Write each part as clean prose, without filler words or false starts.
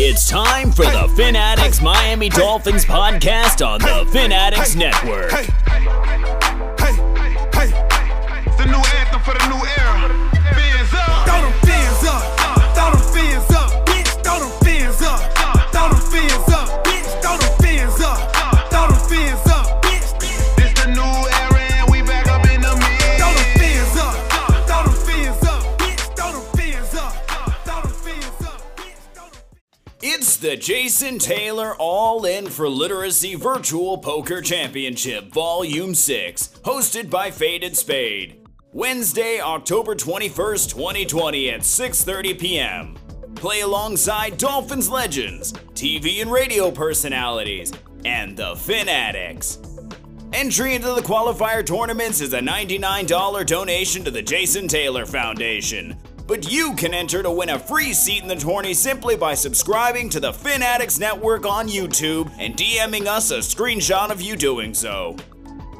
It's time for the Fin Addicts Miami Dolphins podcast on the Fin Addicts Network. It's the new anthem for the new era. Fins up. Throw them fins up. Throw them fins up. Bitch, throw them fins up. Throw them fins up. Bitch, throw them fins up. Throw them fins up. Bitch, it's the new era and we back up in the mix. Throw them fins up. Throw them fins up. Bitch, throw them fins up. Throw them fins up. Bitch, throw them fins up. It's the Jason Taylor All In for Literacy Virtual Poker Championship Volume 6, hosted by Faded Spade. Wednesday, October 21st, 2020 at 6:30 p.m. Play alongside Dolphins legends, TV and radio personalities, and the Fin Addicts. Entry into the qualifier tournaments is a $99 donation to the Jason Taylor Foundation. But you can enter to win a free seat in the tourney simply by subscribing to the Fin Addicts Network on YouTube and DMing us a screenshot of you doing so.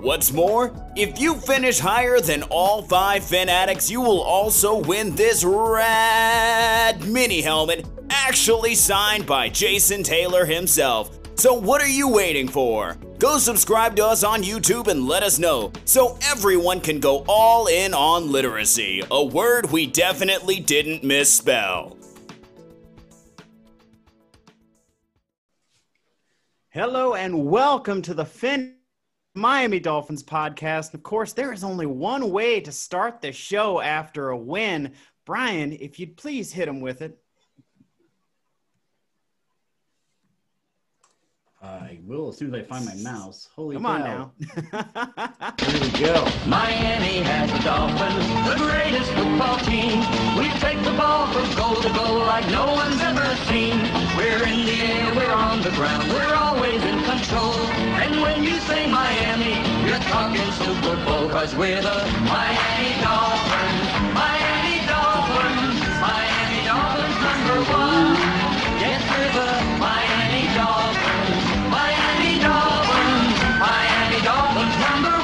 What's more, if you finish higher than all 5 Fin Addicts, you will also win this rad mini helmet, actually signed by Jason Taylor himself. So what are you waiting for? Go subscribe to us on YouTube and let us know, so everyone can go all in on literacy, a word we definitely didn't misspell. Hello and welcome to the Fin Miami Dolphins podcast. Of course, there is only one way to start the show after a win. Brian, if you'd please hit him with it. I will, as soon as I find my mouse. Holy cow. Come on now. Here we go. Miami has the Dolphins, the greatest football team. We take the ball from goal to goal like no one's ever seen. We're in the air, we're on the ground, we're always in control. And when you say Miami, you're talking Super Bowl, because we're the Miami Dolphins. Miami Dolphins, Miami Dolphins #1. Yes, we're the Miami Dolphins. Miami Dolphins, Miami Dolphins #1.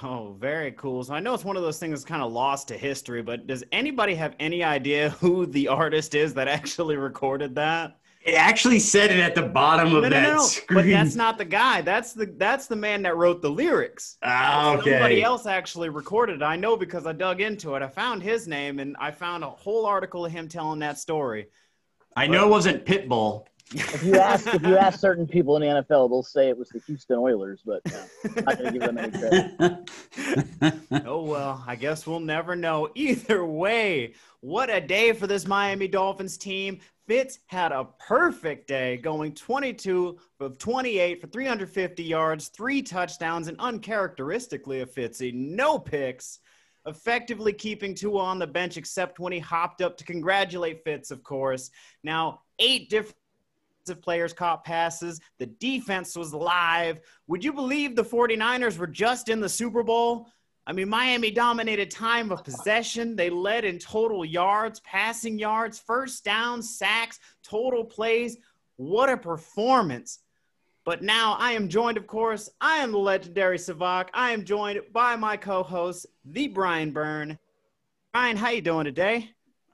Oh, very cool. So I know it's one of those things that's kind of lost to history, but does anybody have any idea who the artist is that actually recorded that? It actually said it at the bottom of that screen. But that's not the guy. That's the man that wrote the lyrics. Ah, okay. Somebody else actually recorded it. I know because I dug into it. I found his name, and I found a whole article of him telling that story. I know it wasn't Pitbull. If you ask certain people in the NFL, they'll say it was the Houston Oilers, but I'm not going to give them any credit. Oh, well, I guess we'll never know. Either way, what a day for this Miami Dolphins team. Fitz had a perfect day, going 22 of 28 for 350 yards, 3 touchdowns, and uncharacteristically of Fitzy, no picks, effectively keeping Tua on the bench except when he hopped up to congratulate Fitz, of course. Now, 8 different players caught passes. The defense was live. Would you believe the 49ers were just in the Super Bowl? I mean, Miami dominated time of possession. They led in total yards, passing yards, first down, sacks, total plays. What a performance. But now I am joined, of course, I am the legendary Savak. I am joined by my co-host, the Brian Byrne. Brian, how you doing today?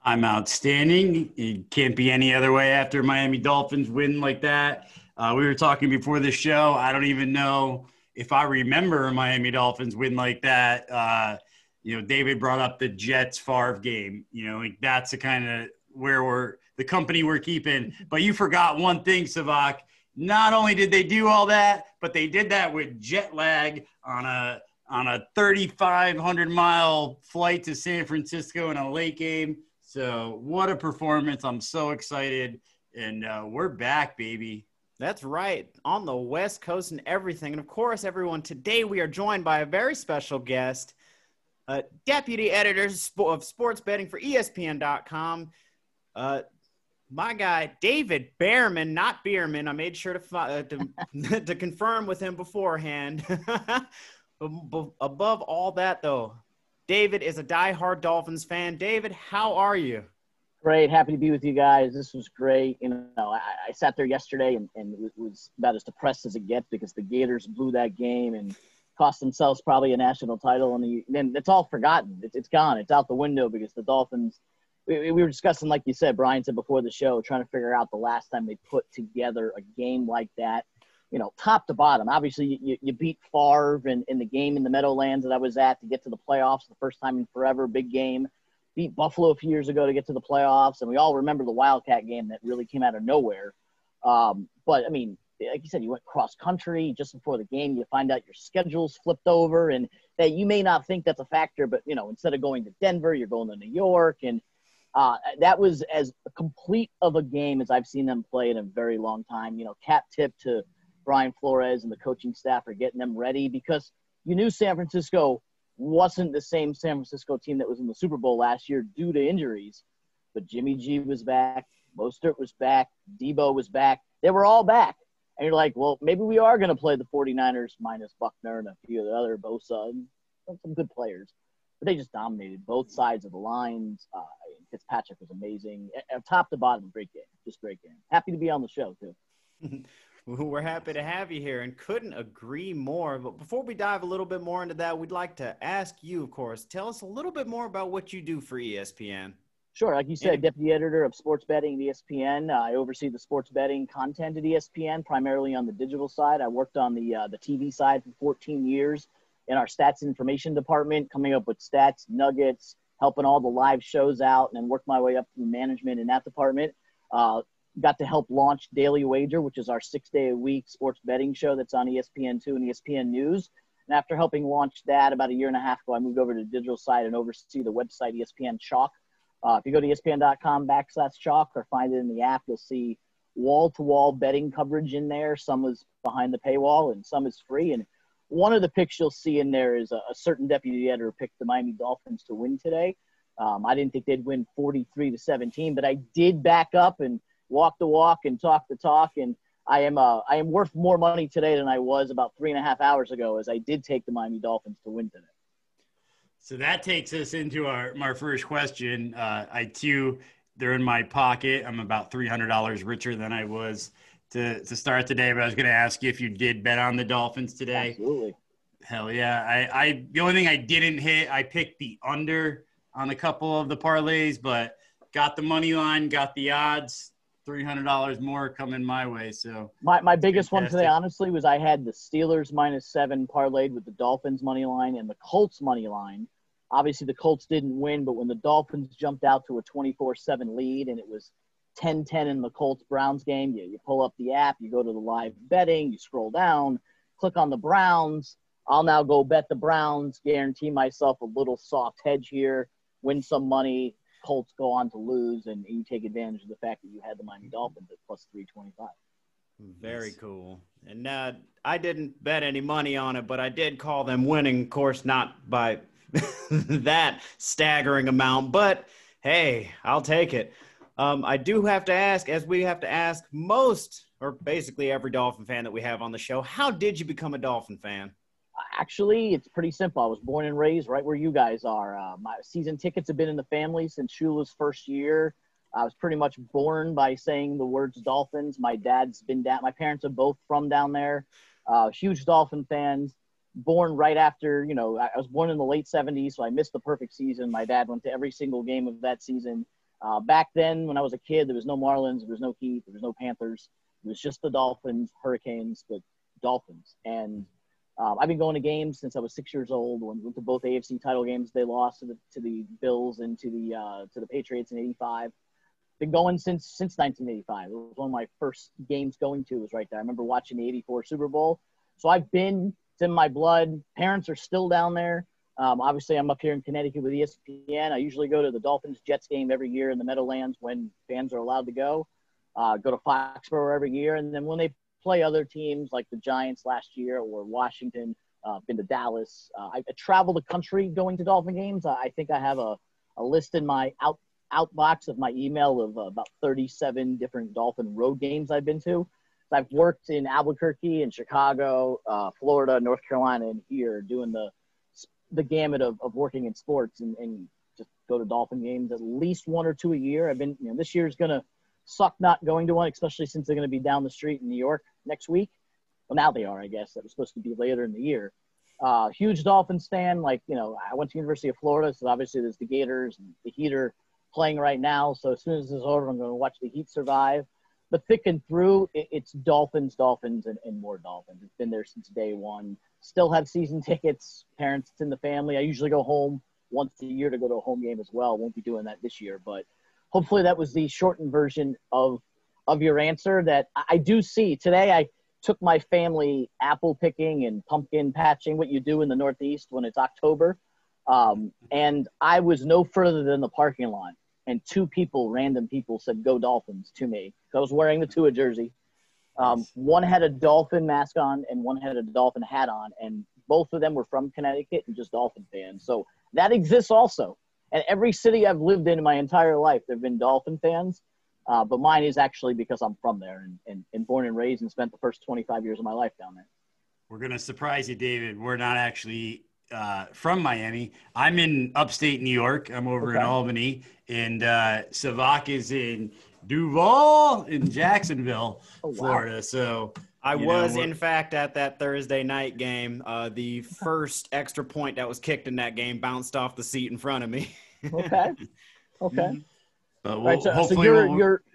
I'm outstanding. It can't be any other way after Miami Dolphins win like that. We were talking before the show. I don't even know if I remember Miami Dolphins win like that. You know, David brought up the Jets-Favre game. You know, like that's the kind of where we're – the company we're keeping. But you forgot one thing, Savak. Not only did they do all that, but they did that with jet lag on a 3,500-mile flight to San Francisco in a late game. So what a performance. I'm so excited. And we're back, baby. That's right. On the West Coast and everything. And, of course, everyone, today we are joined by a very special guest, Deputy Editor of Sports Betting for ESPN.com, my guy, David Bearman, not Beerman. I made sure to confirm with him beforehand. Above all that, though, David is a diehard Dolphins fan. David, how are you? Great. Happy to be with you guys. This was great. You know, I sat there yesterday and it was about as depressed as it gets because the Gators blew that game and cost themselves probably a national title. And then it's all forgotten. It's gone. It's out the window because the Dolphins – we were discussing, like you said, Brian said before the show, trying to figure out the last time they put together a game like that, you know, top to bottom. Obviously, you beat Favre in the game in the Meadowlands that I was at to get to the playoffs the first time in forever, big game. Beat Buffalo a few years ago to get to the playoffs, and we all remember the Wildcat game that really came out of nowhere. But, I mean, like you said, you went cross-country just before the game. You find out your schedule's flipped over, and that you may not think that's a factor, but, you know, instead of going to Denver, you're going to New York, and that was as complete of a game as I've seen them play in a very long time. You know, cap tip to Brian Flores and the coaching staff for getting them ready because you knew San Francisco wasn't the same San Francisco team that was in the Super Bowl last year due to injuries. But Jimmy G was back. Mostert was back. Debo was back. They were all back. And you're like, well, maybe we are going to play the 49ers minus Buckner and a few of the other Bosa and some good players. But they just dominated both sides of the lines. Fitzpatrick was amazing. Top to bottom, great game. Just great game. Happy to be on the show, too. We're happy to have you here and couldn't agree more. But before we dive a little bit more into that, we'd like to ask you, of course, tell us a little bit more about what you do for ESPN. Sure. Like you said, deputy editor of sports betting at ESPN. I oversee the sports betting content at ESPN, primarily on the digital side. I worked on the TV side for 14 years in our stats information department, coming up with stats, nuggets, helping all the live shows out, and then worked my way up through management in that department. Got to help launch Daily Wager, which is our 6-day-a-week sports betting show that's on ESPN2 and ESPN News. And after helping launch that about a year and a half ago, I moved over to the digital side and oversee the website ESPN Chalk. If you go to ESPN.com/Chalk or find it in the app, you'll see wall-to-wall betting coverage in there. Some is behind the paywall and some is free. And one of the picks you'll see in there is a certain deputy editor picked the Miami Dolphins to win today. I didn't think they'd win 43-17, but I did back up and walk the walk and talk the talk. And I am worth more money today than I was about 3.5 hours ago, as I did take the Miami Dolphins to win today. So that takes us into our first question. They're in my pocket. I'm about $300 richer than I was to start today, but I was going to ask you if you did bet on the Dolphins today. Absolutely. Hell yeah. I the only thing I didn't hit, I picked the under on a couple of the parlays, but got the money line, got the odds, $300 more coming my way. So my biggest one today, honestly, was I had the Steelers -7 parlayed with the Dolphins money line and the Colts money line. Obviously the Colts didn't win, but when the Dolphins jumped out to a 24-7 lead and it was 10-10 in the Colts-Browns game, you pull up the app, you go to the live betting, you scroll down, click on the Browns. I'll now go bet the Browns, guarantee myself a little soft hedge here, win some money, Colts go on to lose, and you take advantage of the fact that you had the Miami Dolphins at plus 325. Very cool. And I didn't bet any money on it, but I did call them winning, of course, not by that staggering amount, but hey, I'll take it. I do have to ask, as we have to ask most or basically every Dolphin fan that we have on the show, how did you become a Dolphin fan? Actually, it's pretty simple. I was born and raised right where you guys are. My season tickets have been in the family since Shula's first year. I was pretty much born by saying the words Dolphins. My dad's been down. My parents are both from down there. Huge Dolphin fans. Born right after, you know, I was born in the late 70s, so I missed the perfect season. My dad went to every single game of that season. Back then, when I was a kid, there was no Marlins, there was no Heat, there was no Panthers. It was just the Dolphins, Hurricanes, but Dolphins. And I've been going to games since I was 6 years old. When we went to both AFC title games, they lost to the Bills and to the Patriots in '85. Been going since 1985. It was one of my first games going to was right there. I remember watching the '84 Super Bowl. So I've been. It's in my blood. Parents are still down there. Obviously, I'm up here in Connecticut with ESPN. I usually go to the Dolphins-Jets game every year in the Meadowlands when fans are allowed to go. Go to Foxborough every year. And then when they play other teams like the Giants last year or Washington, been to Dallas. I travel the country going to Dolphin games. I think I have a list in my outbox of my email of about 37 different Dolphin road games I've been to. So I've worked in Albuquerque and Chicago, Florida, North Carolina, and here doing the gamut of working in sports and just go to Dolphin games at least one or two a year. I've been, this year's going to suck not going to one, especially since they're going to be down the street in New York next week. Well, now they are, I guess. That was supposed to be later in the year. Huge Dolphins fan. I went to University of Florida, so obviously there's the Gators and the Heat are playing right now. So as soon as this is over, I'm going to watch the Heat survive. But thick and through, it's Dolphins, and more Dolphins. It's been there since day one. Still have season tickets. Parents, it's in the family. I usually go home once a year to go to a home game as well. Won't be doing that this year, but hopefully that was the shortened version of your answer that I do see. Today I took my family apple picking and pumpkin patching, what you do in the Northeast when it's October. And I was no further than the parking lot. And two people, random people, said, "Go Dolphins" to me. So I was wearing the Tua jersey. One had a Dolphin mask on and one had a Dolphin hat on. And both of them were from Connecticut and just Dolphin fans. So that exists also. And every city I've lived in my entire life, there have been Dolphin fans. But mine is actually because I'm from there and born and raised and spent the first 25 years of my life down there. We're going to surprise you, David. We're not actually from Miami. I'm in upstate New York. I'm over in Albany. And Savak is in Duval in Jacksonville, Florida. So I was, in fact, at that Thursday night game. The first extra point that was kicked in that game bounced off the seat in front of me. Okay. But we'll, so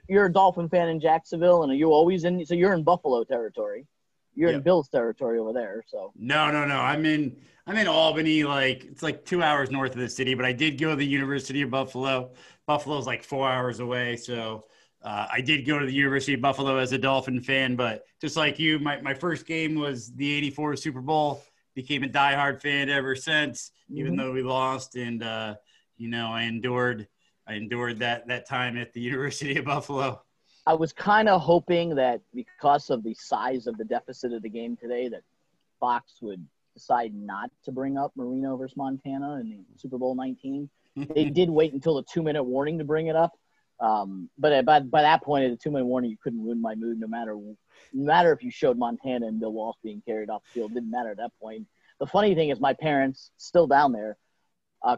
you're a Dolphin fan in Jacksonville, and are you always in? So you're in Buffalo territory. You're in Bill's territory over there. So no. I'm in Albany. It's 2 hours north of the city. But I did go to the University of Buffalo. Buffalo's 4 hours away. So I did go to the University of Buffalo as a Dolphin fan. But just like you, my first game was the '84 Super Bowl. Became a diehard fan ever since, even though we lost. And I endured that time at the University of Buffalo. I was kind of hoping that because of the size of the deficit of the game today that Fox would decide not to bring up Marino versus Montana in the Super Bowl 19. They did wait until the 2-minute warning to bring it up. But by that point at the 2-minute warning, you couldn't ruin my mood no matter if you showed Montana and Bill Walsh being carried off the field. It didn't matter at that point. The funny thing is my parents, still down there,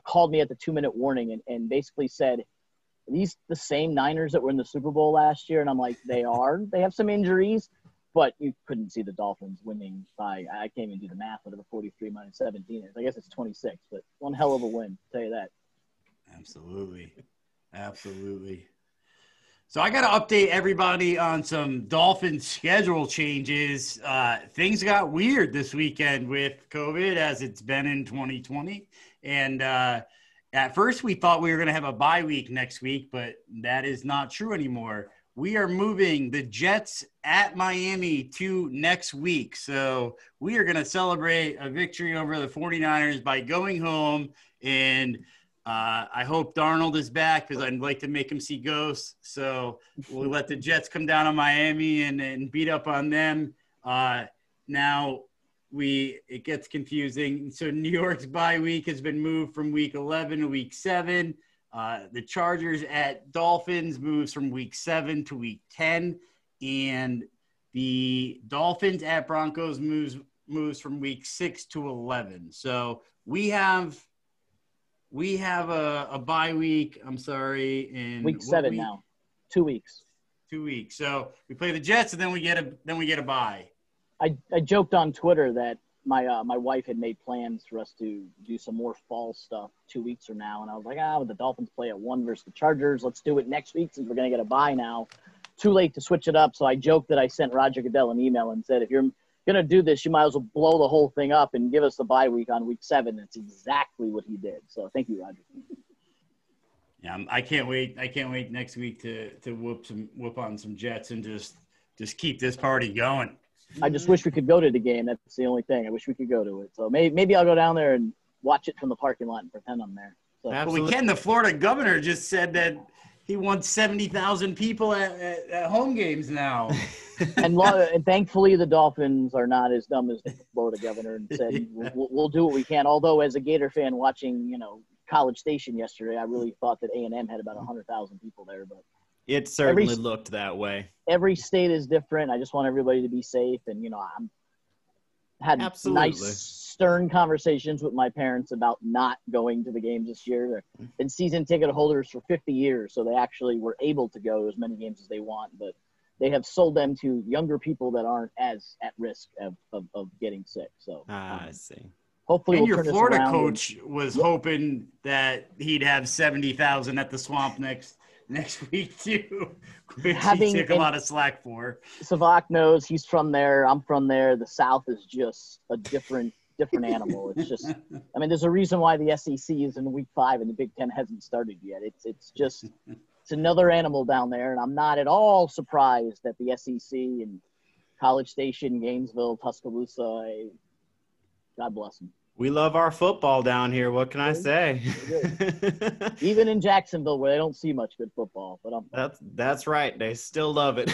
called me at the 2-minute warning and basically said, "Are these the same Niners that were in the Super Bowl last year?" And I'm like, "They are. They have some injuries, but you couldn't see the Dolphins winning by I can't even do the math. Whatever 43 minus 17 is, I guess it's 26. But one hell of a win, I'll tell you that." Absolutely. So I got to update everybody on some Dolphin schedule changes. Things got weird this weekend with COVID, as it's been in 2020, and at first, we thought we were going to have a bye week next week, but that is not true anymore. We are moving the Jets at Miami to next week. So we are going to celebrate a victory over the 49ers by going home. And I hope Darnold is back because I'd like to make him see ghosts. So we'll let the Jets come down on Miami and beat up on them. It gets confusing. So New York's bye week has been moved from week 11 to week 7. The Chargers at Dolphins moves from week 7 to week 10. And the Dolphins at Broncos moves from week 6 to 11. So we have a bye week, I'm sorry. In week 7 now. 2 weeks. 2 weeks. So we play the Jets and then we get a bye. I joked on Twitter that my wife had made plans for us to do some more fall stuff 2 weeks from now. And I was like, but the Dolphins play at 1 versus the Chargers. Let's do it next week since we're going to get a bye now. Too late to switch it up. So I joked that I sent Roger Goodell an email and said, if you're going to do this, you might as well blow the whole thing up and give us the bye week on week 7. That's exactly what he did. So thank you, Roger. Yeah, I can't wait. Next week to whoop on some Jets and just keep this party going. I just wish we could go to the game. That's the only thing. I wish we could go to it. So maybe I'll go down there and watch it from the parking lot and pretend I'm there. So we can. The Florida governor just said that he wants 70,000 people at home games now. and thankfully the Dolphins are not as dumb as the Florida governor and said, we'll do what we can. Although as a Gator fan watching, College Station yesterday, I really thought that A&M had about 100,000 people there, but it certainly looked that way. Every state is different. I just want everybody to be safe. And, I had nice stern conversations with my parents about not going to the games this year. They've been season ticket holders for 50 years, so they actually were able to go as many games as they want, but they have sold them to younger people that aren't as at risk of getting sick. So I see. Hopefully, and your Florida coach was hoping that he'd have 70,000 at the Swamp next week too, which he took a lot of slack for. Savak knows, he's from there. I'm from there. The South is just a different animal. It's just, I mean, there's a reason why the SEC is in week 5 and the Big Ten hasn't started yet. It's just, it's another animal down there, and I'm not at all surprised that the SEC and College Station, Gainesville, Tuscaloosa. God bless them. We love our football down here. What can I say? Even in Jacksonville, where they don't see much good football, but that's right. They still love it.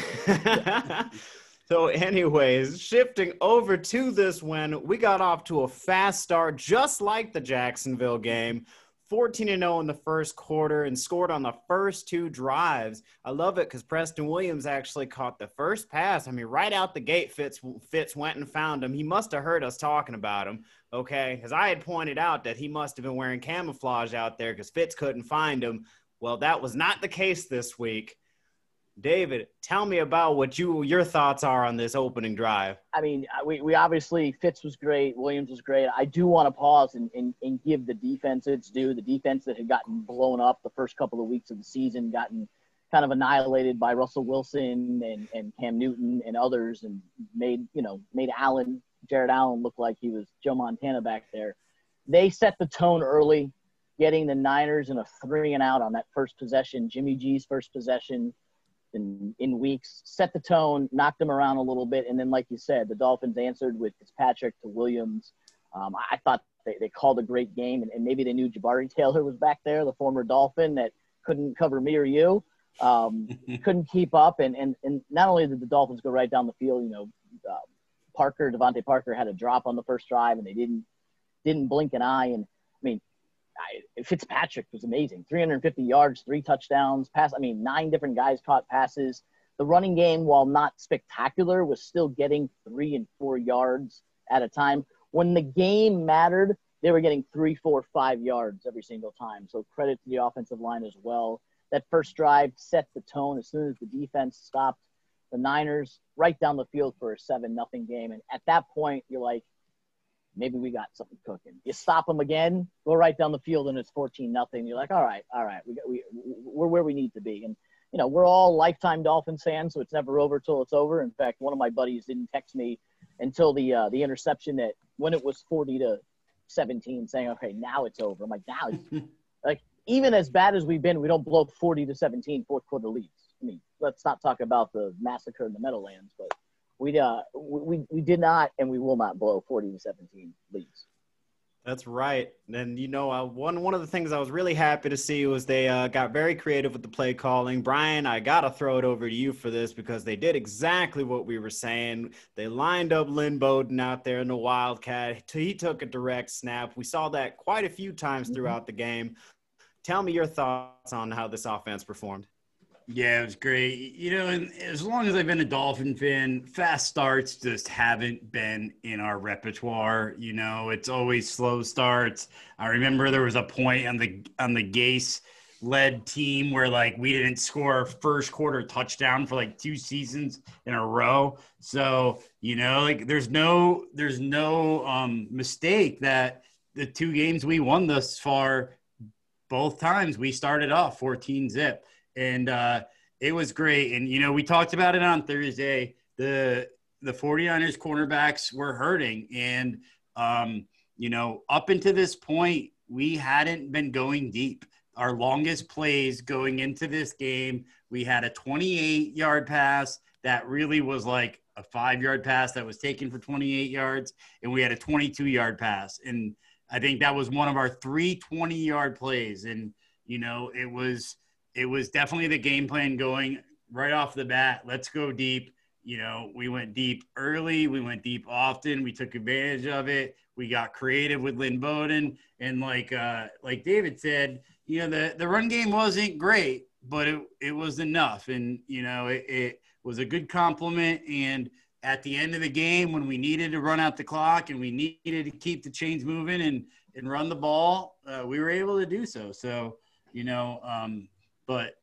So, anyways, shifting over to this win, we got off to a fast start, just like the Jacksonville game. 14-0 in the first quarter and scored on the first 2 drives. I love it because Preston Williams actually caught the first pass. I mean, right out the gate, Fitz went and found him. He must have heard us talking about him, okay? Because I had pointed out that he must have been wearing camouflage out there because Fitz couldn't find him. Well, that was not the case this week. David, tell me about what your thoughts are on this opening drive. I mean, we obviously – Fitz was great. Williams was great. I do want to pause and give the defense its due. The defense that had gotten blown up the first couple of weeks of the season, gotten kind of annihilated by Russell Wilson and Cam Newton and others, and made Jared Allen look like he was Joe Montana back there. They set the tone early, getting the Niners in a 3-and-out on that first possession, Jimmy G's first possession. In weeks, set the tone, knocked them around a little bit, and then, like you said, the Dolphins answered with Fitzpatrick to Williams. I thought they called a great game, and maybe they knew Jabari Taylor was back there, the former Dolphin that couldn't cover me or you, couldn't keep up, and not only did the Dolphins go right down the field, Devontae Parker had a drop on the first drive, and they didn't blink an eye, and I mean, Fitzpatrick was amazing. 350 yards, 3 touchdowns, 9 different guys caught passes. The running game, while not spectacular, was still getting 3 and 4 yards at a time. When the game mattered, they were getting 3, 4, 5 yards every single time. So credit to the offensive line as well. That first drive set the tone. As soon as the defense stopped the Niners, right down the field for a 7-0 game. And at that point, you're like, maybe we got something cooking. You stop them again, go right down the field, and it's 14-0. You're like, all right, we're where we need to be. And, we're all lifetime Dolphins fans, so it's never over till it's over. In fact, one of my buddies didn't text me until the interception that when it was 40-17, saying, okay, now it's over. I'm like, now it's like, even as bad as we've been, we don't blow 40-17 fourth quarter leads. I mean, let's not talk about the massacre in the Meadowlands, but we did not, and we will not blow 40-17 leads. That's right. And, one of the things I was really happy to see was they got very creative with the play calling. Brian, I got to throw it over to you for this because they did exactly what we were saying. They lined up Lynn Bowden out there in the Wildcat. He took a direct snap. We saw that quite a few times throughout the game. Tell me your thoughts on how this offense performed. Yeah, it was great. And as long as I've been a Dolphin fan, fast starts just haven't been in our repertoire. It's always slow starts. I remember there was a point on the Gase-led team where, like, we didn't score our first quarter touchdown for, like, 2 seasons in a row. So, there's no mistake that the 2 games we won thus far, both times we started off 14-0. And it was great. And, we talked about it on Thursday. The 49ers cornerbacks were hurting. And, up until this point, we hadn't been going deep. Our longest plays going into this game, we had a 28-yard pass that really was like a 5-yard pass that was taken for 28 yards. And we had a 22-yard pass. And I think that was one of our 3 20-yard plays. And, it was definitely the game plan going right off the bat. Let's go deep. We went deep early. We went deep often. We took advantage of it. We got creative with Lynn Bowden. And like David said, the run game wasn't great, but it was enough. And, it was a good compliment. And at the end of the game when we needed to run out the clock and we needed to keep the chains moving and run the ball, we were able to do so. So, you know, but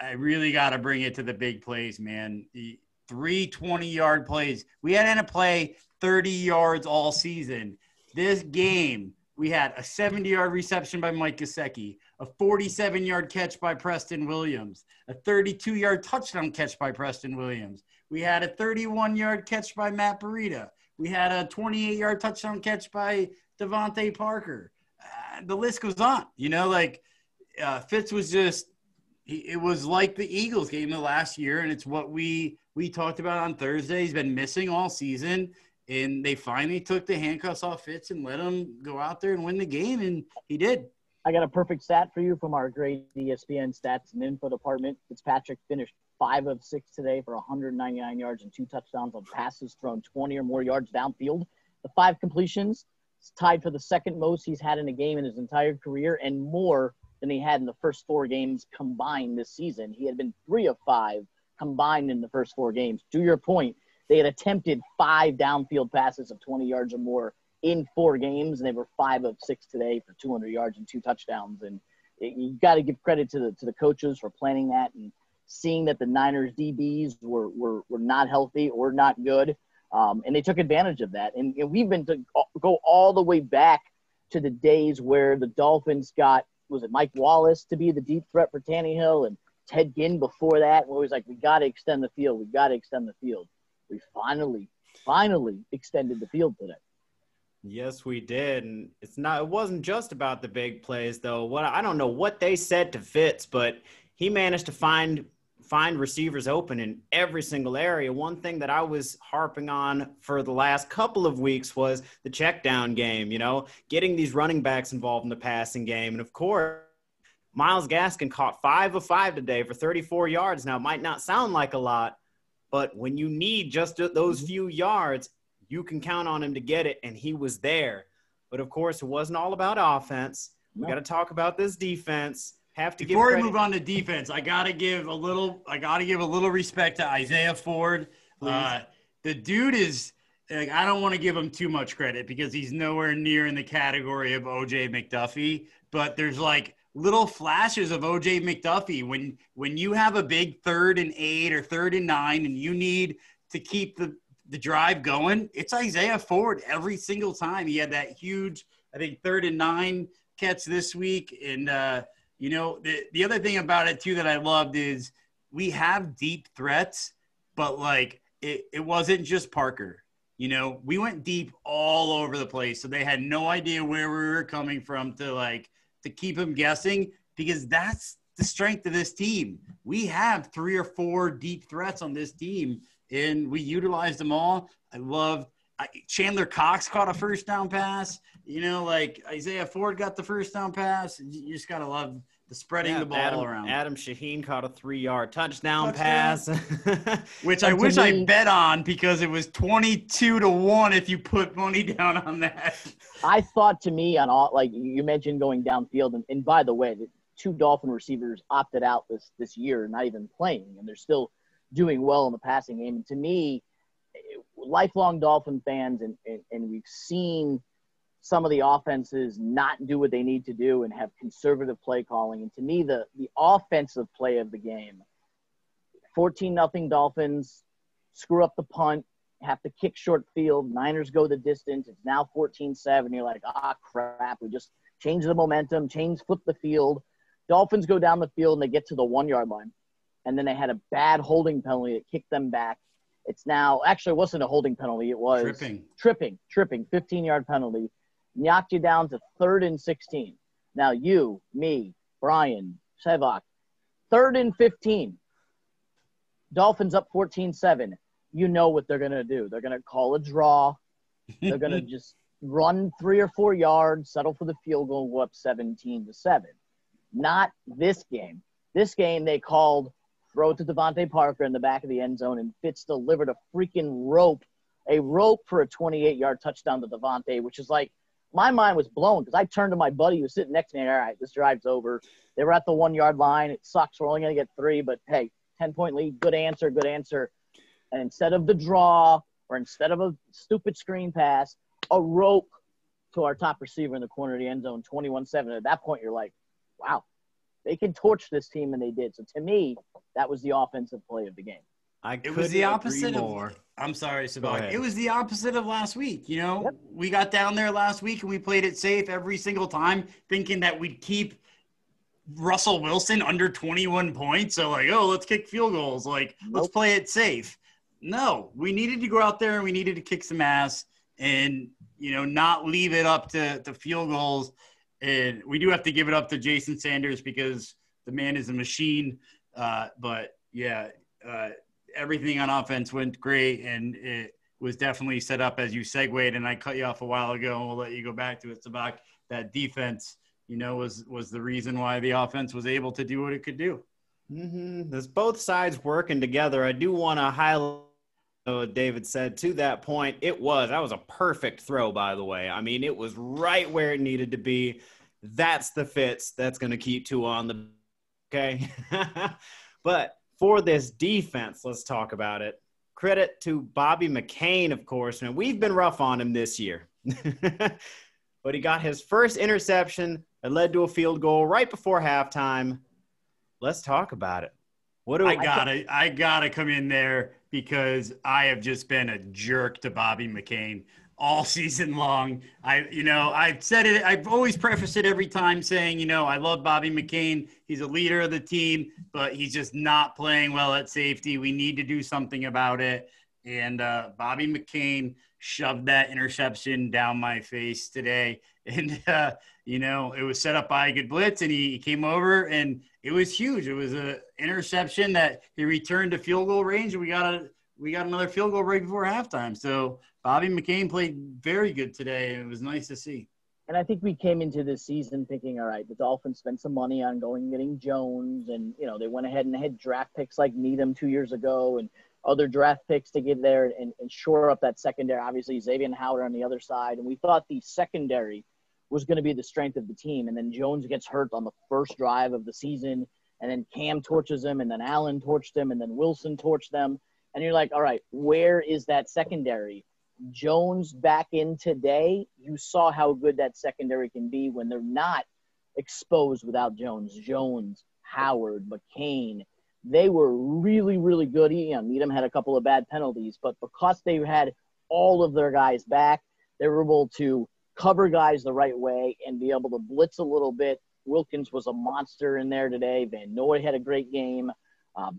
I really got to bring it to the big plays, man. The 3 20-yard plays. We hadn't had to play 30 yards all season. This game, we had a 70-yard reception by Mike Gusecki, a 47-yard catch by Preston Williams, a 32-yard touchdown catch by Preston Williams. We had a 31-yard catch by Matt Breida. We had a 28-yard touchdown catch by Devontae Parker. The list goes on. You know, like Fitz was just – it was like the Eagles game the last year, and it's what we talked about on Thursday. He's been missing all season. And they finally took the handcuffs off Fitz and let him go out there and win the game, and he did. I got a perfect stat for you from our great ESPN stats and info department. Fitzpatrick finished 5 of 6 today for 199 yards and 2 touchdowns on passes thrown 20 or more yards downfield. The 5 completions is tied for the second most he's had in a game in his entire career and more than he had in the first 4 games combined this season. He had been 3 of 5 combined in the first 4 games. To your point, they had attempted 5 downfield passes of 20 yards or more in 4 games, and they were 5 of 6 today for 200 yards and 2 touchdowns. And you got to give credit to the coaches for planning that and seeing that the Niners DBs were not healthy or not good, and they took advantage of that. And we've been to go all the way back to the days where the Dolphins got, was it Mike Wallace to be the deep threat for Tannehill and Ted Ginn before that, where it was like, we got to extend the field, we got to extend the field. We finally extended the field today. Yes, we did. And it wasn't just about the big plays, though. I don't know what they said to Fitz, but he managed to find receivers open in every single area. One thing that I was harping on for the last couple of weeks was the check down game, you know, getting these running backs involved in the passing game. And, of course, Myles Gaskin caught 5 of 5 today for 34 yards. Now, it might not sound like a lot, but when you need just those few yards, you can count on him to get it, and he was there. But, of course, it wasn't all about offense. We got to talk about this defense. Before we move on to defense, I got to give a little respect to Isaiah Ford. The dude is like, I don't want to give him too much credit because he's nowhere near in the category of O.J. McDuffie, but there's like little flashes of O.J. McDuffie when you have a big 3rd and 8 or 3rd and 9 and you need to keep the drive going. It's Isaiah Ford every single time. He had that huge, I think, 3rd and 9 catch this week. And, you know, the other thing about it, too, that I loved is we have deep threats, but, like, it wasn't just Parker. You know, we went deep all over the place, so they had no idea where we were coming from to keep him guessing, because that's the strength of this team. We have 3 or 4 deep threats on this team, and we utilized them all. I love Chandler Cox caught a first down pass. You know, like Isaiah Ford got the first down pass. You just got to love the spreading the ball around. Adam Shaheen caught a 3-yard touchdown pass. Which I wish I bet on, because it was 22-1 if you put money down on that. I thought like you mentioned going downfield, and by the way, the 2 Dolphin receivers opted out this year, not even playing, and they're still doing well in the passing game. And to me, lifelong Dolphin fans, and we've seen some of the offenses not do what they need to do and have conservative play calling. And to me, the offensive play of the game, 14-0 Dolphins, screw up the punt, have to kick short field, Niners go the distance, it's now 14-7. You're like, crap, we just change the momentum, flip the field. Dolphins go down the field and they get to the 1-yard line. And then they had a bad holding penalty that kicked them back. It's now – actually, it wasn't a holding penalty. It was tripping, 15-yard penalty. Knocked you down to 3rd and 16. Now you, me, Brian, Sevak, 3rd and 15. Dolphins up 14-7. You know what they're going to do. They're going to call a draw. They're going to just run 3 or 4 yards, settle for the field goal, go up 17-7. Not this game. This game they called throw to Devontae Parker in the back of the end zone, and Fitz delivered a rope for a 28-yard touchdown to Devontae, which is like, my mind was blown because I turned to my buddy who was sitting next to me. All right, this drive's over. They were at the 1-yard line. It sucks. We're only going to get 3, but hey, 10-point lead. Good answer. And instead of the draw, where instead of a stupid screen pass, a rope to our top receiver in the corner of the end zone, 21-7. At that point, you're like, wow, they can torch this team, and they did. So, to me, that was the offensive play of the game. It was the opposite of – I'm sorry, Sabak. It was the opposite of last week, you know. Yep. We got down there last week, and we played it safe every single time, thinking that we'd keep Russell Wilson under 21 points. So, like, oh, let's kick field goals. Like, let's play it safe. No, we needed to go out there, and we needed to kick some ass and, you know, not leave it up to field goals. And we do have to give it up to Jason Sanders because the man is a machine. But, yeah, everything on offense went great, and it was definitely set up as you segued, and I cut you off a while ago, and we'll let you go back to it, Sabak. That defense, you know, was the reason why the offense was able to do what it could do. Mm-hmm. There's both sides working together. I do want to highlight what David said to that point. That was a perfect throw, by the way. I mean, it was right where it needed to be. That's the fits that's going to keep Tua on the – okay? But for this defense, let's talk about it. Credit to Bobby McCain, of course. Now, we've been rough on him this year. But he got his first interception that led to a field goal right before halftime. Let's talk about it. I gotta come in there because I have just been a jerk to Bobby McCain all season long. I've said it. I've always prefaced it every time saying, you know, I love Bobby McCain. He's a leader of the team, but he's just not playing well at safety. We need to do something about it. And Bobby McCain shoved that interception down my face today. And, you know, it was set up by a good blitz, and he came over, and it was huge. It was an interception that he returned to field goal range, and we got another field goal right before halftime. So Bobby McCain played very good today, and it was nice to see. And I think we came into this season thinking, all right, the Dolphins spent some money on going and getting Jones, and, you know, they went ahead and had draft picks like Needham 2 years ago and other draft picks to get there and shore up that secondary. Obviously, Xavier Howard on the other side. And we thought the secondary was going to be the strength of the team. And then Jones gets hurt on the first drive of the season. And then Cam torches him. And then Allen torched him. And then Wilson torched them. And you're like, all right, where is that secondary? Jones back in today, you saw how good that secondary can be when they're not exposed without Jones. Jones, Howard, McCain, they were really, really good. Needham had a couple of bad penalties, but because they had all of their guys back, they were able to cover guys the right way and be able to blitz a little bit. Wilkins was a monster in there today. Van Noy had a great game.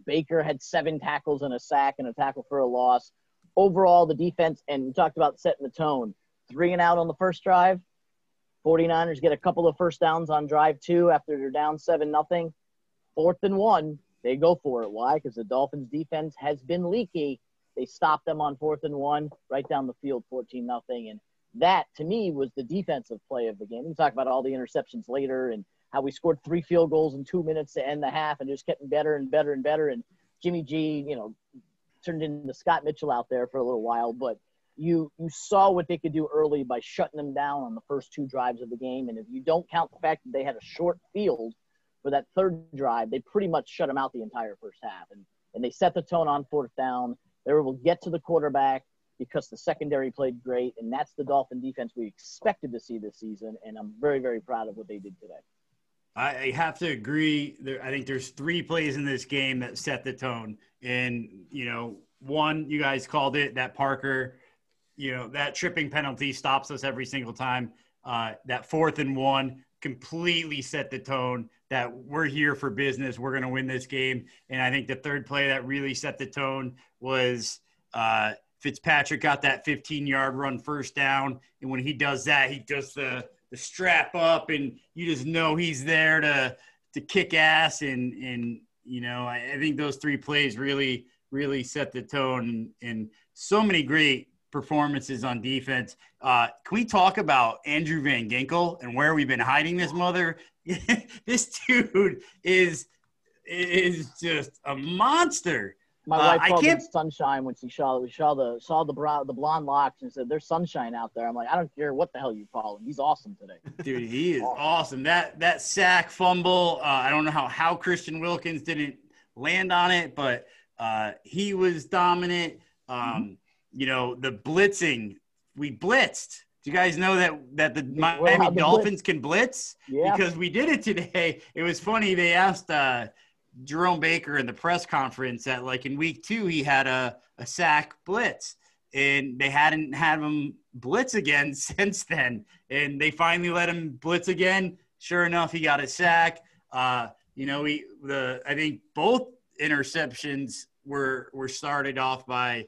Baker had 7 tackles and a sack and a tackle for a loss. Overall, the defense, and we talked about setting the tone, 3 and out on the first drive. 49ers get a couple of first downs on drive 2 after they're down 7-0. 4th and 1. They go for it. Why? Because the Dolphins' defense has been leaky. They stopped them on 4th and 1, right down the field, 14-0. And that, to me, was the defensive play of the game. We talk about all the interceptions later and how we scored 3 field goals in 2 minutes to end the half and just kept better and better and better. And Jimmy G, you know, turned into Scott Mitchell out there for a little while. But you saw what they could do early by shutting them down on the first 2 drives of the game. And if you don't count the fact that they had a short field for that third drive, they pretty much shut him out the entire first half. And they set the tone on 4th down. They were able to get to the quarterback because the secondary played great, and that's the Dolphin defense we expected to see this season, and I'm very, very proud of what they did today. I have to agree. I think there's 3 plays in this game that set the tone. And, you know, one, you guys called it, that Parker, you know, that tripping penalty stops us every single time. That 4th and 1 completely set the tone that we're here for business. We're going to win this game. And I think the third play that really set the tone was Fitzpatrick got that 15-yard run first down. And when he does that, he does the strap up, and you just know he's there to kick ass. And you know, I think those 3 plays really, really set the tone, and so many great performances on defense. Can we talk about Andrew Van Ginkle and where we've been hiding this mother? This dude is just a monster. My wife called him sunshine when she saw the blonde locks and said, "There's sunshine out there." I'm like, I don't care what the hell you call him. He's awesome today, dude. He is awesome. That sack fumble. I don't know how Christian Wilkins didn't land on it, but he was dominant. you know, the blitzing. We blitzed. Do you guys know that the Miami Dolphins can blitz? Yeah. Because we did it today. It was funny. They asked Jerome Baker in the press conference that, like, in week 2, he had a sack blitz. And they hadn't had him blitz again since then. And they finally let him blitz again. Sure enough, he got a sack. I think both interceptions were started off by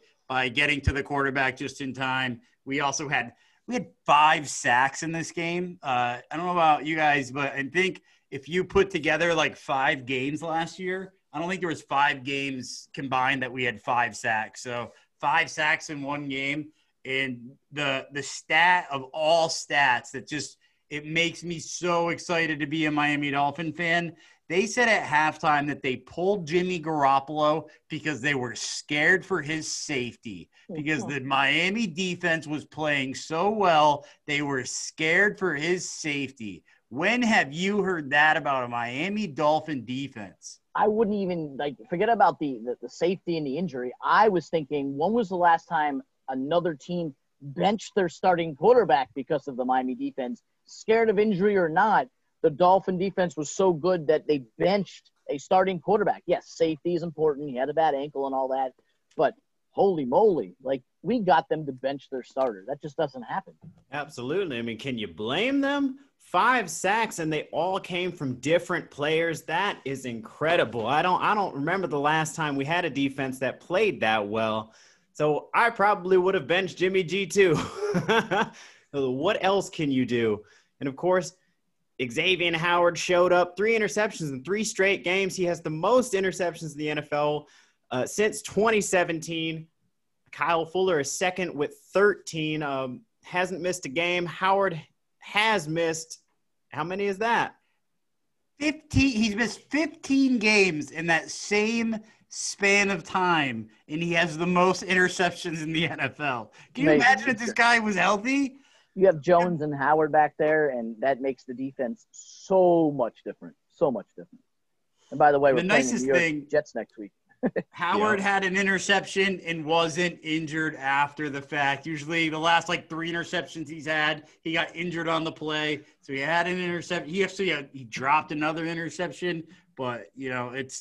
getting to the quarterback just in time. We also had – we had 5 sacks in this game. I don't know about you guys, but I think if you put together like 5 games last year, I don't think there was 5 games combined that we had 5 sacks. So 5 sacks in one game. And the stat of all stats that just, it makes me so excited to be a Miami Dolphin fan. They said at halftime that they pulled Jimmy Garoppolo because they were scared for his safety, because the Miami defense was playing so well, they were scared for his safety. When have you heard that about a Miami Dolphin defense? I wouldn't even, like, forget about the safety and the injury. I was thinking, when was the last time another team benched their starting quarterback because of the Miami defense? Scared of injury or not, the Dolphin defense was so good that they benched a starting quarterback. Yes, safety is important. He had a bad ankle and all that. But holy moly, like, we got them to bench their starter. That just doesn't happen. Absolutely. I mean, can you blame them? 5 sacks, and they all came from different players. That is incredible. I don't remember the last time we had a defense that played that well. So I probably would have benched Jimmy G too. What else can you do? And, of course, Xavier Howard showed up, 3 interceptions in 3 straight games. He has the most interceptions in the NFL since 2017. Kyle Fuller is second with 13. Hasn't missed a game. Howard has missed – how many is that? 15. He's missed 15 games in that same span of time, and he has the most interceptions in the NFL. Can you imagine if this guy was healthy? You have Jones and Howard back there, and that makes the defense so much different, so much different. And by the way, we're playing the New York Jets next week. Howard had an interception and wasn't injured after the fact. Usually the last, 3 interceptions he's had, he got injured on the play. So he had an interception. He actually he dropped another interception, but, it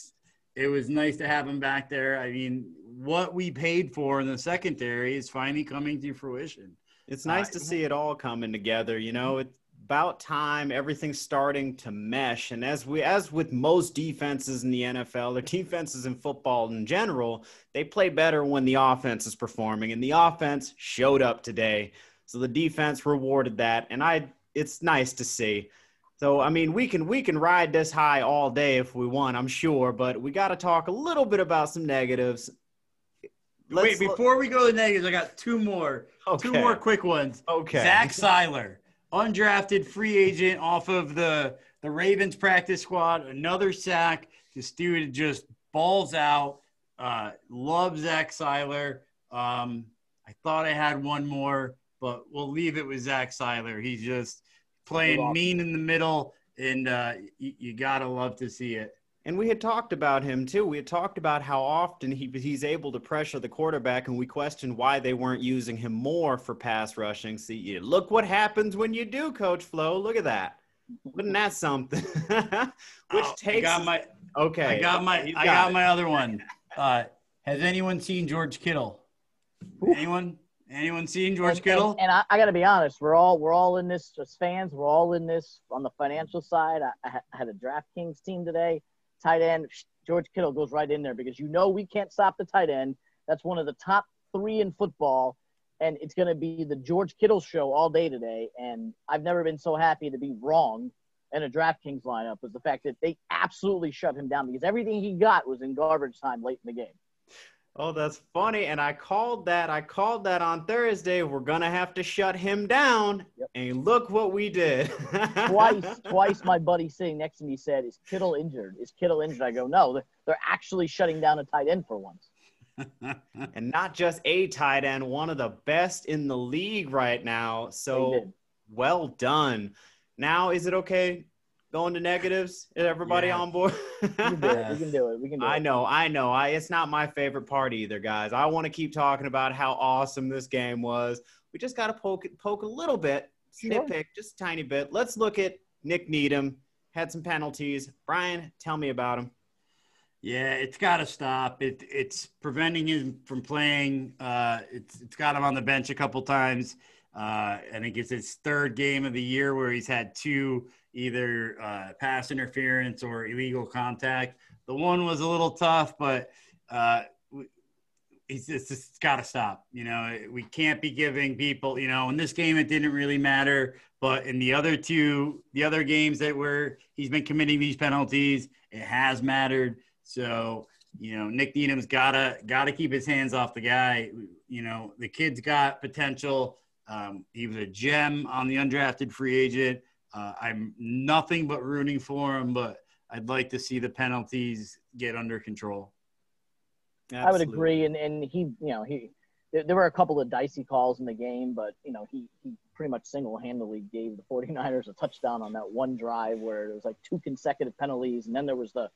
was nice to have him back there. I mean, what we paid for in the secondary is finally coming to fruition. It's nice to see it all coming together. It's about time. Everything's starting to mesh. And as with most defenses in the NFL, their defenses in football in general, they play better when the offense is performing. And the offense showed up today. So the defense rewarded that. And it's nice to see. So, I mean, we can ride this high all day if we want, I'm sure. But we got to talk a little bit about some negatives. Wait, before we go to the negatives, I got 2 more. Okay. 2 more quick ones. Okay. Zach Seiler, undrafted free agent off of the Ravens practice squad. Another sack. This dude just balls out. Love Zach Seiler. I thought I had 1 more, but we'll leave it with Zach Seiler. He's just playing mean in the middle, and you got to love to see it. And we had talked about him, too. We had talked about how often he's able to pressure the quarterback, and we questioned why they weren't using him more for pass rushing. See, look what happens when you do, Coach Flo. Look at that. Wouldn't that something? I got my other one. Has anyone seen George Kittle? Anyone seen George Kittle? And I got to be honest, we're all in this as fans. We're all in this on the financial side. I had a DraftKings team today. Tight end, George Kittle goes right in there because we can't stop the tight end. That's one of the top 3 in football, and it's going to be the George Kittle show all day today, and I've never been so happy to be wrong in a DraftKings lineup was the fact that they absolutely shoved him down because everything he got was in garbage time late in the game. Oh, that's funny, and I called that on Thursday. We're going to have to shut him down, and look what we did. Twice my buddy sitting next to me said, Is Kittle injured? I go, no, they're actually shutting down a tight end for once. And not just a tight end, one of the best in the league right now. So well done. Now, is it okay Going to negatives? Is everybody on board? We can do it. I know. It's not my favorite part either, guys. I want to keep talking about how awesome this game was. We just got to poke a little bit, nitpick, just a tiny bit. Let's look at Nick Needham. Had some penalties. Brian, tell me about him. Yeah, it's got to stop. It's preventing him from playing. It's got him on the bench a couple times. I think it's his third game of the year where he's had two either pass interference or illegal contact. The one was a little tough, but it's just got to stop. You know, we can't be giving people, you know, in this game, it didn't really matter, but in the other games that he's been committing these penalties, it has mattered. So, you know, Nick Needham's gotta keep his hands off the guy. You know, the kid's got potential. He was a gem on the undrafted free agent. I'm nothing but rooting for him, but I'd like to see the penalties get under control. Absolutely. I would agree. And he, you know, there were a couple of dicey calls in the game, but, you know, he pretty much single-handedly gave the 49ers a touchdown on that one drive where there was like two consecutive penalties. And then there was the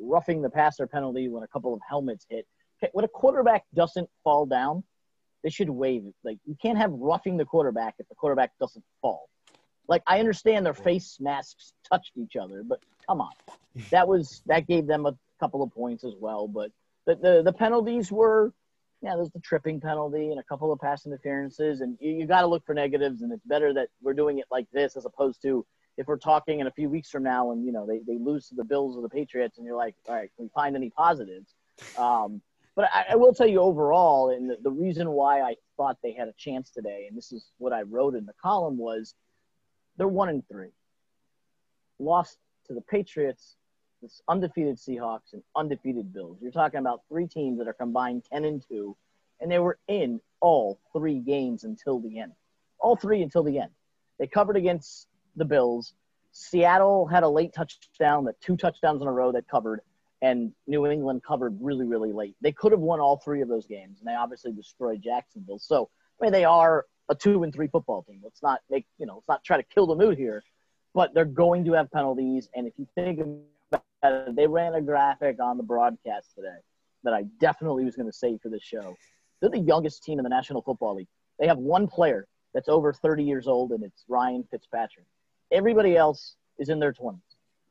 roughing the passer penalty when a couple of helmets hit. Okay, when a quarterback doesn't fall down, they should waive it. Like, you can't have roughing the quarterback if the quarterback doesn't fall. Like, I understand their face masks touched each other, but come on. That gave them a couple of points as well. But the penalties were, there's the tripping penalty and a couple of pass interferences. And you got to look for negatives, and it's better that we're doing it like this as opposed to if we're talking in a few weeks from now and, you know, they lose to the Bills or the Patriots and you're like, all right, can we find any positives? But I will tell you overall, and the reason why I thought they had a chance today, and this is what I wrote in the column, was – they're 1-3. Lost to the Patriots, this undefeated Seahawks, and undefeated Bills. You're talking about three teams that are combined 10-2, and they were in all three games until the end. All three until the end. They covered against the Bills. Seattle had a late touchdown, the two touchdowns in a row that covered, and New England covered really, really late. They could have won all three of those games, and they obviously destroyed Jacksonville. So, I mean, they are a 2-3 football team. Let's not make, you know, let's not try to kill the mood here, but they're going to have penalties. And if you think about it, they ran a graphic on the broadcast today that I definitely was going to save for this show. They're the youngest team in the National Football League. They have one player that's over 30 years old, and it's Ryan Fitzpatrick. Everybody else is in their 20s.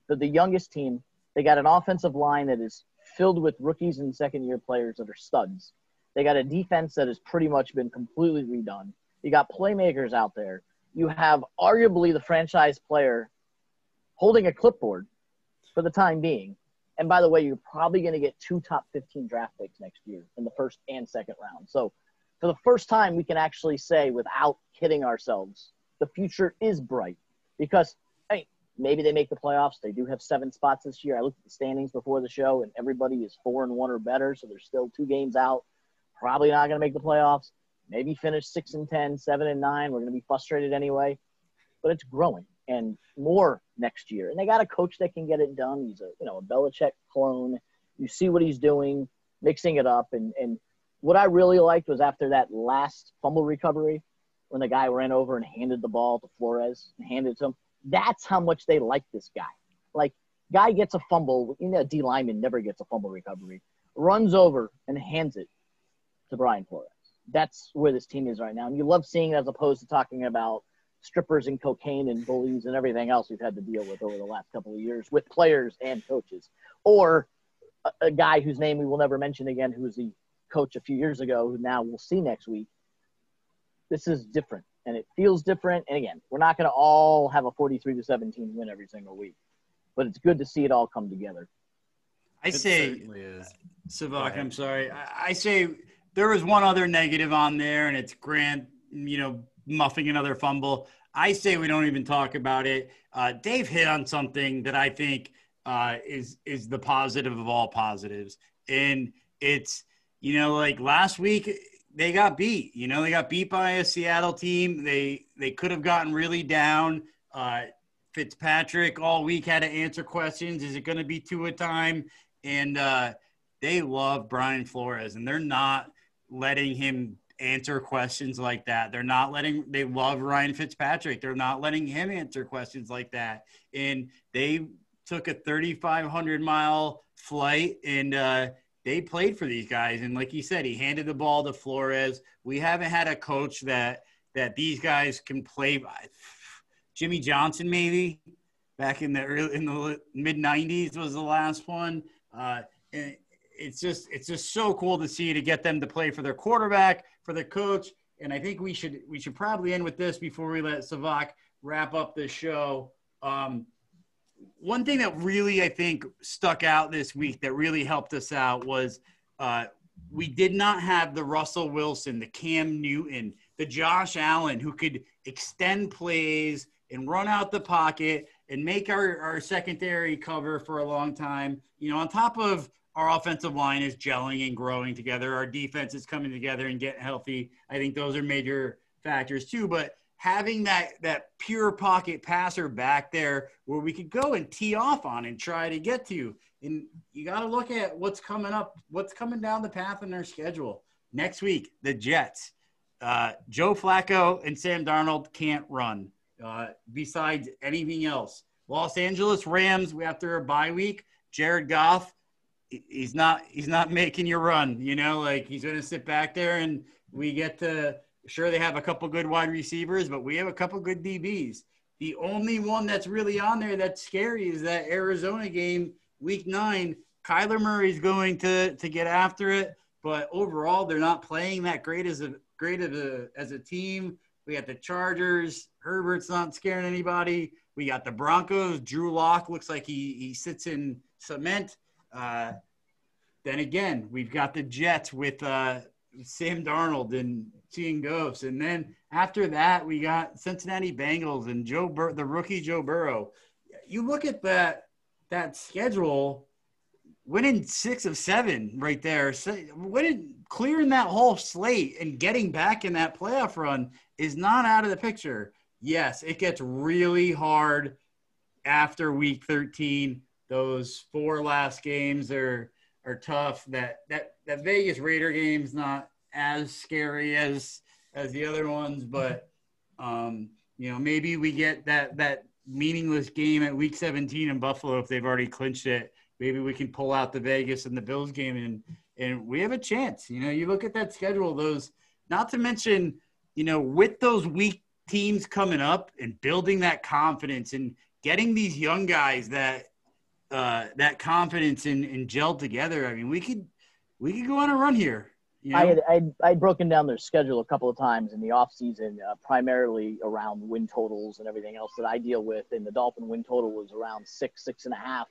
They're the youngest team. They got an offensive line that is filled with rookies and second-year players that are studs. They got a defense that has pretty much been completely redone. You got playmakers out there. You have arguably the franchise player holding a clipboard for the time being. And by the way, you're probably going to get two top 15 draft picks next year in the first and second round. So for the first time, we can actually say without kidding ourselves, the future is bright because, hey, maybe they make the playoffs. They do have 7 spots this year. I looked at the standings before the show, and everybody is 4-1 or better, so they're still 2 games out. Probably not going to make the playoffs. Maybe finish 6-10, 7-9. We're going to be frustrated anyway, but it's growing and more next year. And they got a coach that can get it done. He's a Belichick clone. You see what he's doing, mixing it up. And what I really liked was after that last fumble recovery, when the guy ran over and handed the ball to Flores and handed it to him, that's how much they like this guy. Like, guy gets a fumble. You know, D lineman never gets a fumble recovery. Runs over and hands it to Brian Flores. That's where this team is right now. And you love seeing it as opposed to talking about strippers and cocaine and bullies and everything else we've had to deal with over the last couple of years with players and coaches. Or a guy whose name we will never mention again, who was the coach a few years ago, who now we'll see next week. This is different, and it feels different. And again, we're not going to all have a 43-17 win every single week, but it's good to see it all come together. I say, Savak, I'm sorry. I say – there was one other negative on there, and it's Grant, you know, muffing another fumble. I say we don't even talk about it. Dave hit on something that I think is the positive of all positives. And it's, you know, like last week they got beat. You know, they got beat by a Seattle team. They could have gotten really down. Fitzpatrick all week had to answer questions. Is it going to be two a time? And they love Brian Flores, and they're not – letting him answer questions like that. They're not letting – they love Ryan Fitzpatrick. They're not letting him answer questions like that. And they took a 3,500-mile flight, and they played for these guys. And like you said, he handed the ball to Flores. We haven't had a coach that these guys can play by. Jimmy Johnson maybe back in the early, in the mid-'90s was the last one. And it's just so cool to see, to get them to play for their quarterback, for their coach. And I think we should probably end with this before we let Savak wrap up the show. One thing that really, I think, stuck out this week that really helped us out was we did not have the Russell Wilson, the Cam Newton, the Josh Allen who could extend plays and run out the pocket and make our secondary cover for a long time. You know, on top of our offensive line is gelling and growing together, our defense is coming together and getting healthy. I think those are major factors too. But having that pure pocket passer back there where we could go and tee off on and try to get to. And you got to look at what's coming up, what's coming down the path in our schedule. Next week, the Jets. Joe Flacco and Sam Darnold can't run besides anything else. Los Angeles Rams, after a bye week, Jared Goff, he's not making you run. You know, like, he's going to sit back there, and we get to – sure, they have a couple good wide receivers, but we have a couple good DBs. The only one that's really on there that's scary is that Arizona game, week 9. Kyler Murray's going to get after it, but overall they're not playing that great as a team. We got the Chargers. Herbert's not scaring anybody. We got the Broncos. Drew Lock looks like he sits in cement. Then again, we've got the Jets with Sam Darnold and seeing ghosts. And then after that, we got Cincinnati Bengals and the rookie Joe Burrow. You look at that schedule, winning 6 of 7 right there. Clearing that whole slate and getting back in that playoff run is not out of the picture. Yes, it gets really hard after week 13. Those 4 last games are tough. That Vegas Raider game's not as scary as the other ones, but you know, maybe we get that meaningless game at week 17 in Buffalo. If they've already clinched it, maybe we can pull out the Vegas and the Bills game and we have a chance. You know, you look at that schedule, those, not to mention, you know, with those weak teams coming up and building that confidence and getting these young guys that confidence and gel together. I mean, we could go on a run here. You know? I'd broken down their schedule a couple of times in the off season, primarily around win totals and everything else that I deal with. And the Dolphin win total was around 6, 6.5.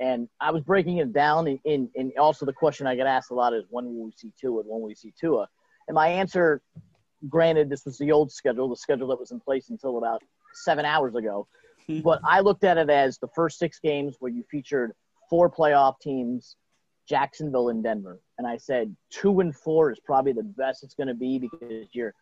And I was breaking it down. And also the question I get asked a lot is, when will we see Tua? When will we see Tua? And my answer, granted, this was the old schedule, the schedule that was in place until about 7 hours ago. But I looked at it as the first 6 games where you featured 4 playoff teams, Jacksonville and Denver. And I said 2 and 4 is probably the best it's going to be, because you're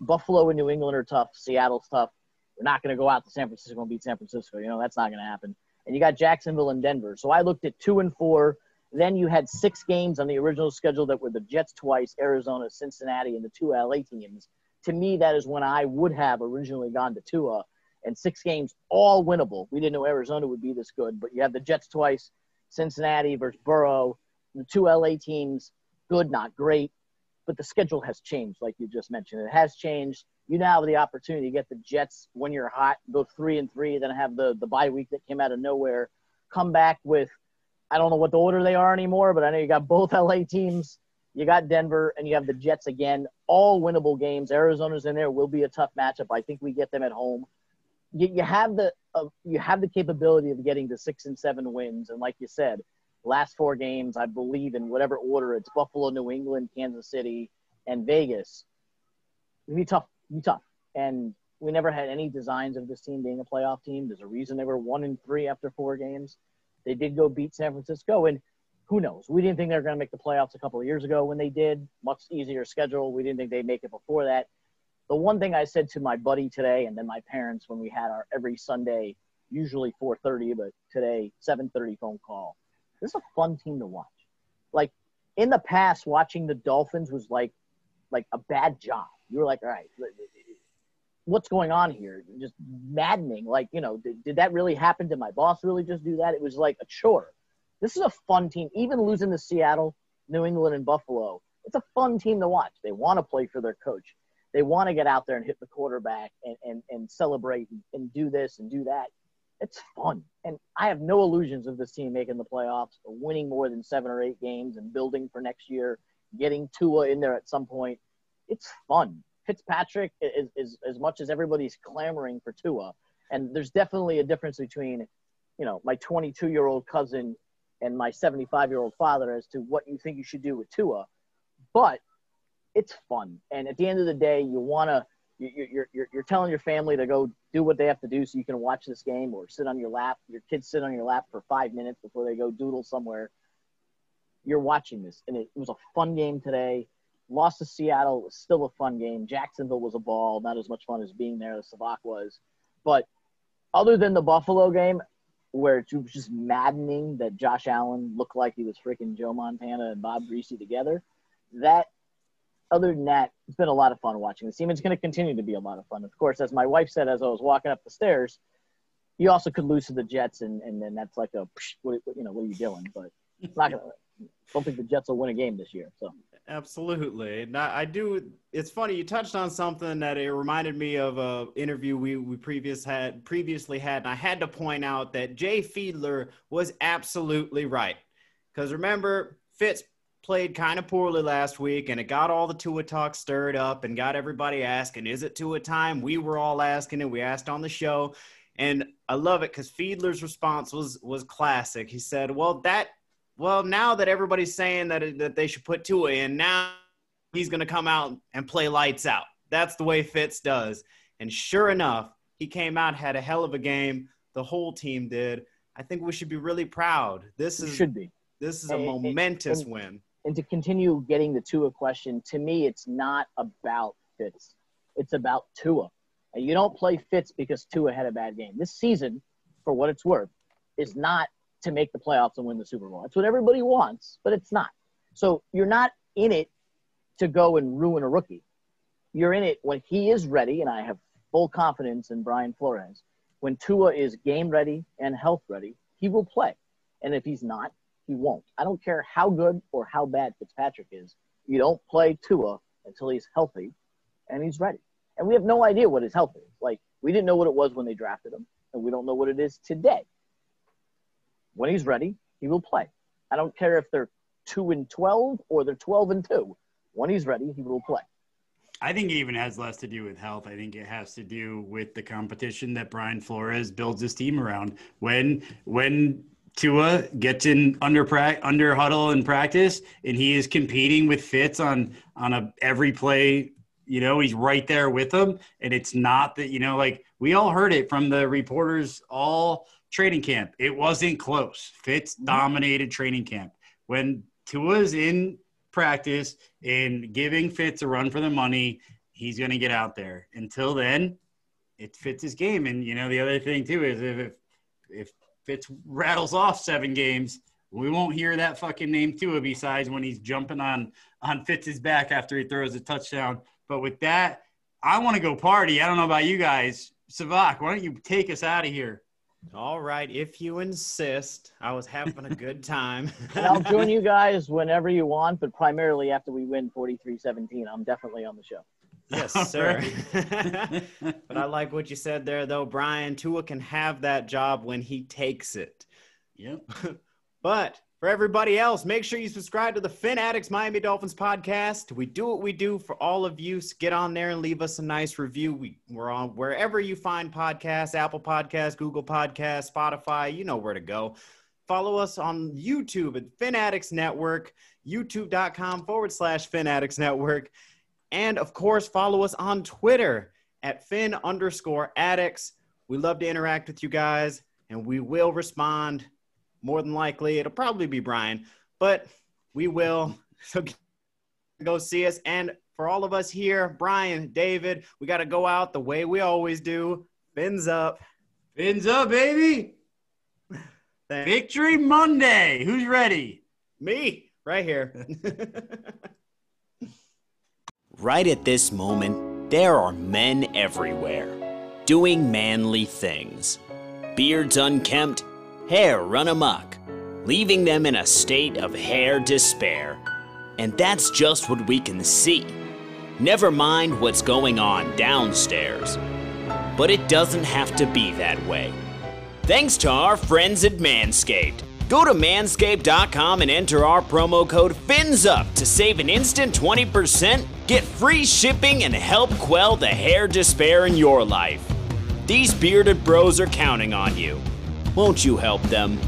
Buffalo and New England are tough. Seattle's tough. We're not going to go out to San Francisco and beat San Francisco. You know, that's not going to happen. And you got Jacksonville and Denver. So I looked at 2 and 4. Then you had 6 games on the original schedule that were the Jets twice, Arizona, Cincinnati, and the 2 LA teams. To me, that is when I would have originally gone to Tua. And 6 games, all winnable. We didn't know Arizona would be this good, but you have the Jets twice, Cincinnati versus Burrow, the 2 LA teams, good, not great. But the schedule has changed, like you just mentioned. It has changed. You now have the opportunity to get the Jets when you're hot, go 3 and 3, then have the bye week that came out of nowhere, come back with, I don't know what the order they are anymore, but I know you got both LA teams, you got Denver, and you have the Jets again, all winnable games. Arizona's in there, will be a tough matchup. I think we get them at home. You have the capability of getting to 6 and 7 wins. And like you said, last 4 games, I believe in whatever order, it's Buffalo, New England, Kansas City, and Vegas. It'd be tough. And we never had any designs of this team being a playoff team. There's a reason they were 1 and 3 after 4 games. They did go beat San Francisco, and who knows? We didn't think they were going to make the playoffs a couple of years ago when they did. Much easier schedule. We didn't think they'd make it before that. The one thing I said to my buddy today, and then my parents, when we had our every Sunday, usually 4:30, but today 7:30 phone call, this is a fun team to watch. Like, in the past, watching the Dolphins was like like a bad job. You were like, all right, what's going on here? Just maddening. Like, you know, did that really happen? Did my boss really just do that? It was like a chore. This is a fun team. Even losing to Seattle, New England, and Buffalo, it's a fun team to watch. They want to play for their coach. They want to get out there and hit the quarterback and celebrate and do this and do that. It's fun. And I have no illusions of this team making the playoffs or winning more than 7 or 8 games and building for next year, getting Tua in there at some point. It's fun. Fitzpatrick is as much as everybody's clamoring for Tua. And there's definitely a difference between, you know, my 22-year-old cousin and my 75-year-old father as to what you think you should do with Tua. But it's fun. And at the end of the day, you want to – you're telling your family to go do what they have to do so you can watch this game or sit on your lap. Your kids sit on your lap for 5 minutes before they go doodle somewhere. You're watching this. And it was a fun game today. Lost to Seattle was still a fun game. Jacksonville was a ball. Not as much fun as being there as Savak was. But other than the Buffalo game – where it was just maddening that Josh Allen looked like he was freaking Joe Montana and Bob Greasy together. That, other than that, it's been a lot of fun watching this team. It's going to continue to be a lot of fun. Of course, as my wife said as I was walking up the stairs, you also could lose to the Jets, and then that's like a, you know, what are you doing? But it's not going to, don't think the Jets will win a game this year. So absolutely. And I do. It's funny. You touched on something that it reminded me of an interview we previously had. And I had to point out that Jay Fiedler was absolutely right. Because remember, Fitz played kind of poorly last week and it got all the Tua talk stirred up and got everybody asking, is it Tua time? We were all asking it. We asked on the show. And I love it because Fiedler's response was classic. He said, well, now that everybody's saying that they should put Tua in, now he's going to come out and play lights out. That's the way Fitz does. And sure enough, he came out, had a hell of a game. The whole team did. I think we should be really proud. This is a momentous win. And to continue getting the Tua question, to me, it's not about Fitz. It's about Tua. And you don't play Fitz because Tua had a bad game. This season, for what it's worth, is not to make the playoffs and win the Super Bowl. That's what everybody wants, but it's not. So you're not in it to go and ruin a rookie. You're in it when he is ready, and I have full confidence in Brian Flores. When Tua is game ready and health ready, he will play. And if he's not, he won't. I don't care how good or how bad Fitzpatrick is. You don't play Tua until he's healthy and he's ready. And we have no idea what his health is. Like, we didn't know what it was when they drafted him, and we don't know what it is today. When he's ready, he will play. I don't care if they're 2-12 or they're 12-2. When he's ready, he will play. I think it even has less to do with health. I think it has to do with the competition that Brian Flores builds his team around. When Tua gets in under huddle in practice and he is competing with Fitz on every play, you know, he's right there with him. And it's not that, you know, like we all heard it from the reporters all – training camp, it wasn't close. Fitz dominated training camp. When Tua's in practice and giving Fitz a run for the money, he's going to get out there. Until then, it fits his game. And, you know, the other thing, too, is if Fitz rattles off 7 games, we won't hear that fucking name Tua besides when he's jumping on Fitz's back after he throws a touchdown. But with that, I want to go party. I don't know about you guys. Savak, why don't you take us out of here? All right, if you insist. I was having a good time. I'll join you guys whenever you want, but primarily after we win 43-17. I'm definitely on the show. Yes, sir. But I like what you said there, though, Brian. Tua can have that job when he takes it. Yep. But for everybody else, make sure you subscribe to the Fin Addicts Miami Dolphins podcast. We do what we do for all of you. So get on there and leave us a nice review. We're on wherever you find podcasts, Apple Podcasts, Google Podcasts, Spotify. You know where to go. Follow us on YouTube at Fin Addicts Network, youtube.com/Fin Addicts Network. And, of course, follow us on Twitter at Fin_Addicts. We love to interact with you guys, and we will respond. More than likely, it'll probably be Brian, but we will. So go see us. And for all of us here, Brian, David, we got to go out the way we always do. Fins up. Fins up, baby. Thanks. Victory Monday. Who's ready? Me, right here. Right at this moment, there are men everywhere, doing manly things. Beards unkempt, hair run amok, leaving them in a state of hair despair. And that's just what we can see. Never mind what's going on downstairs. But it doesn't have to be that way. Thanks to our friends at Manscaped. Go to manscaped.com and enter our promo code FINSUP to save an instant 20%, get free shipping, and help quell the hair despair in your life. These bearded bros are counting on you. Won't you help them?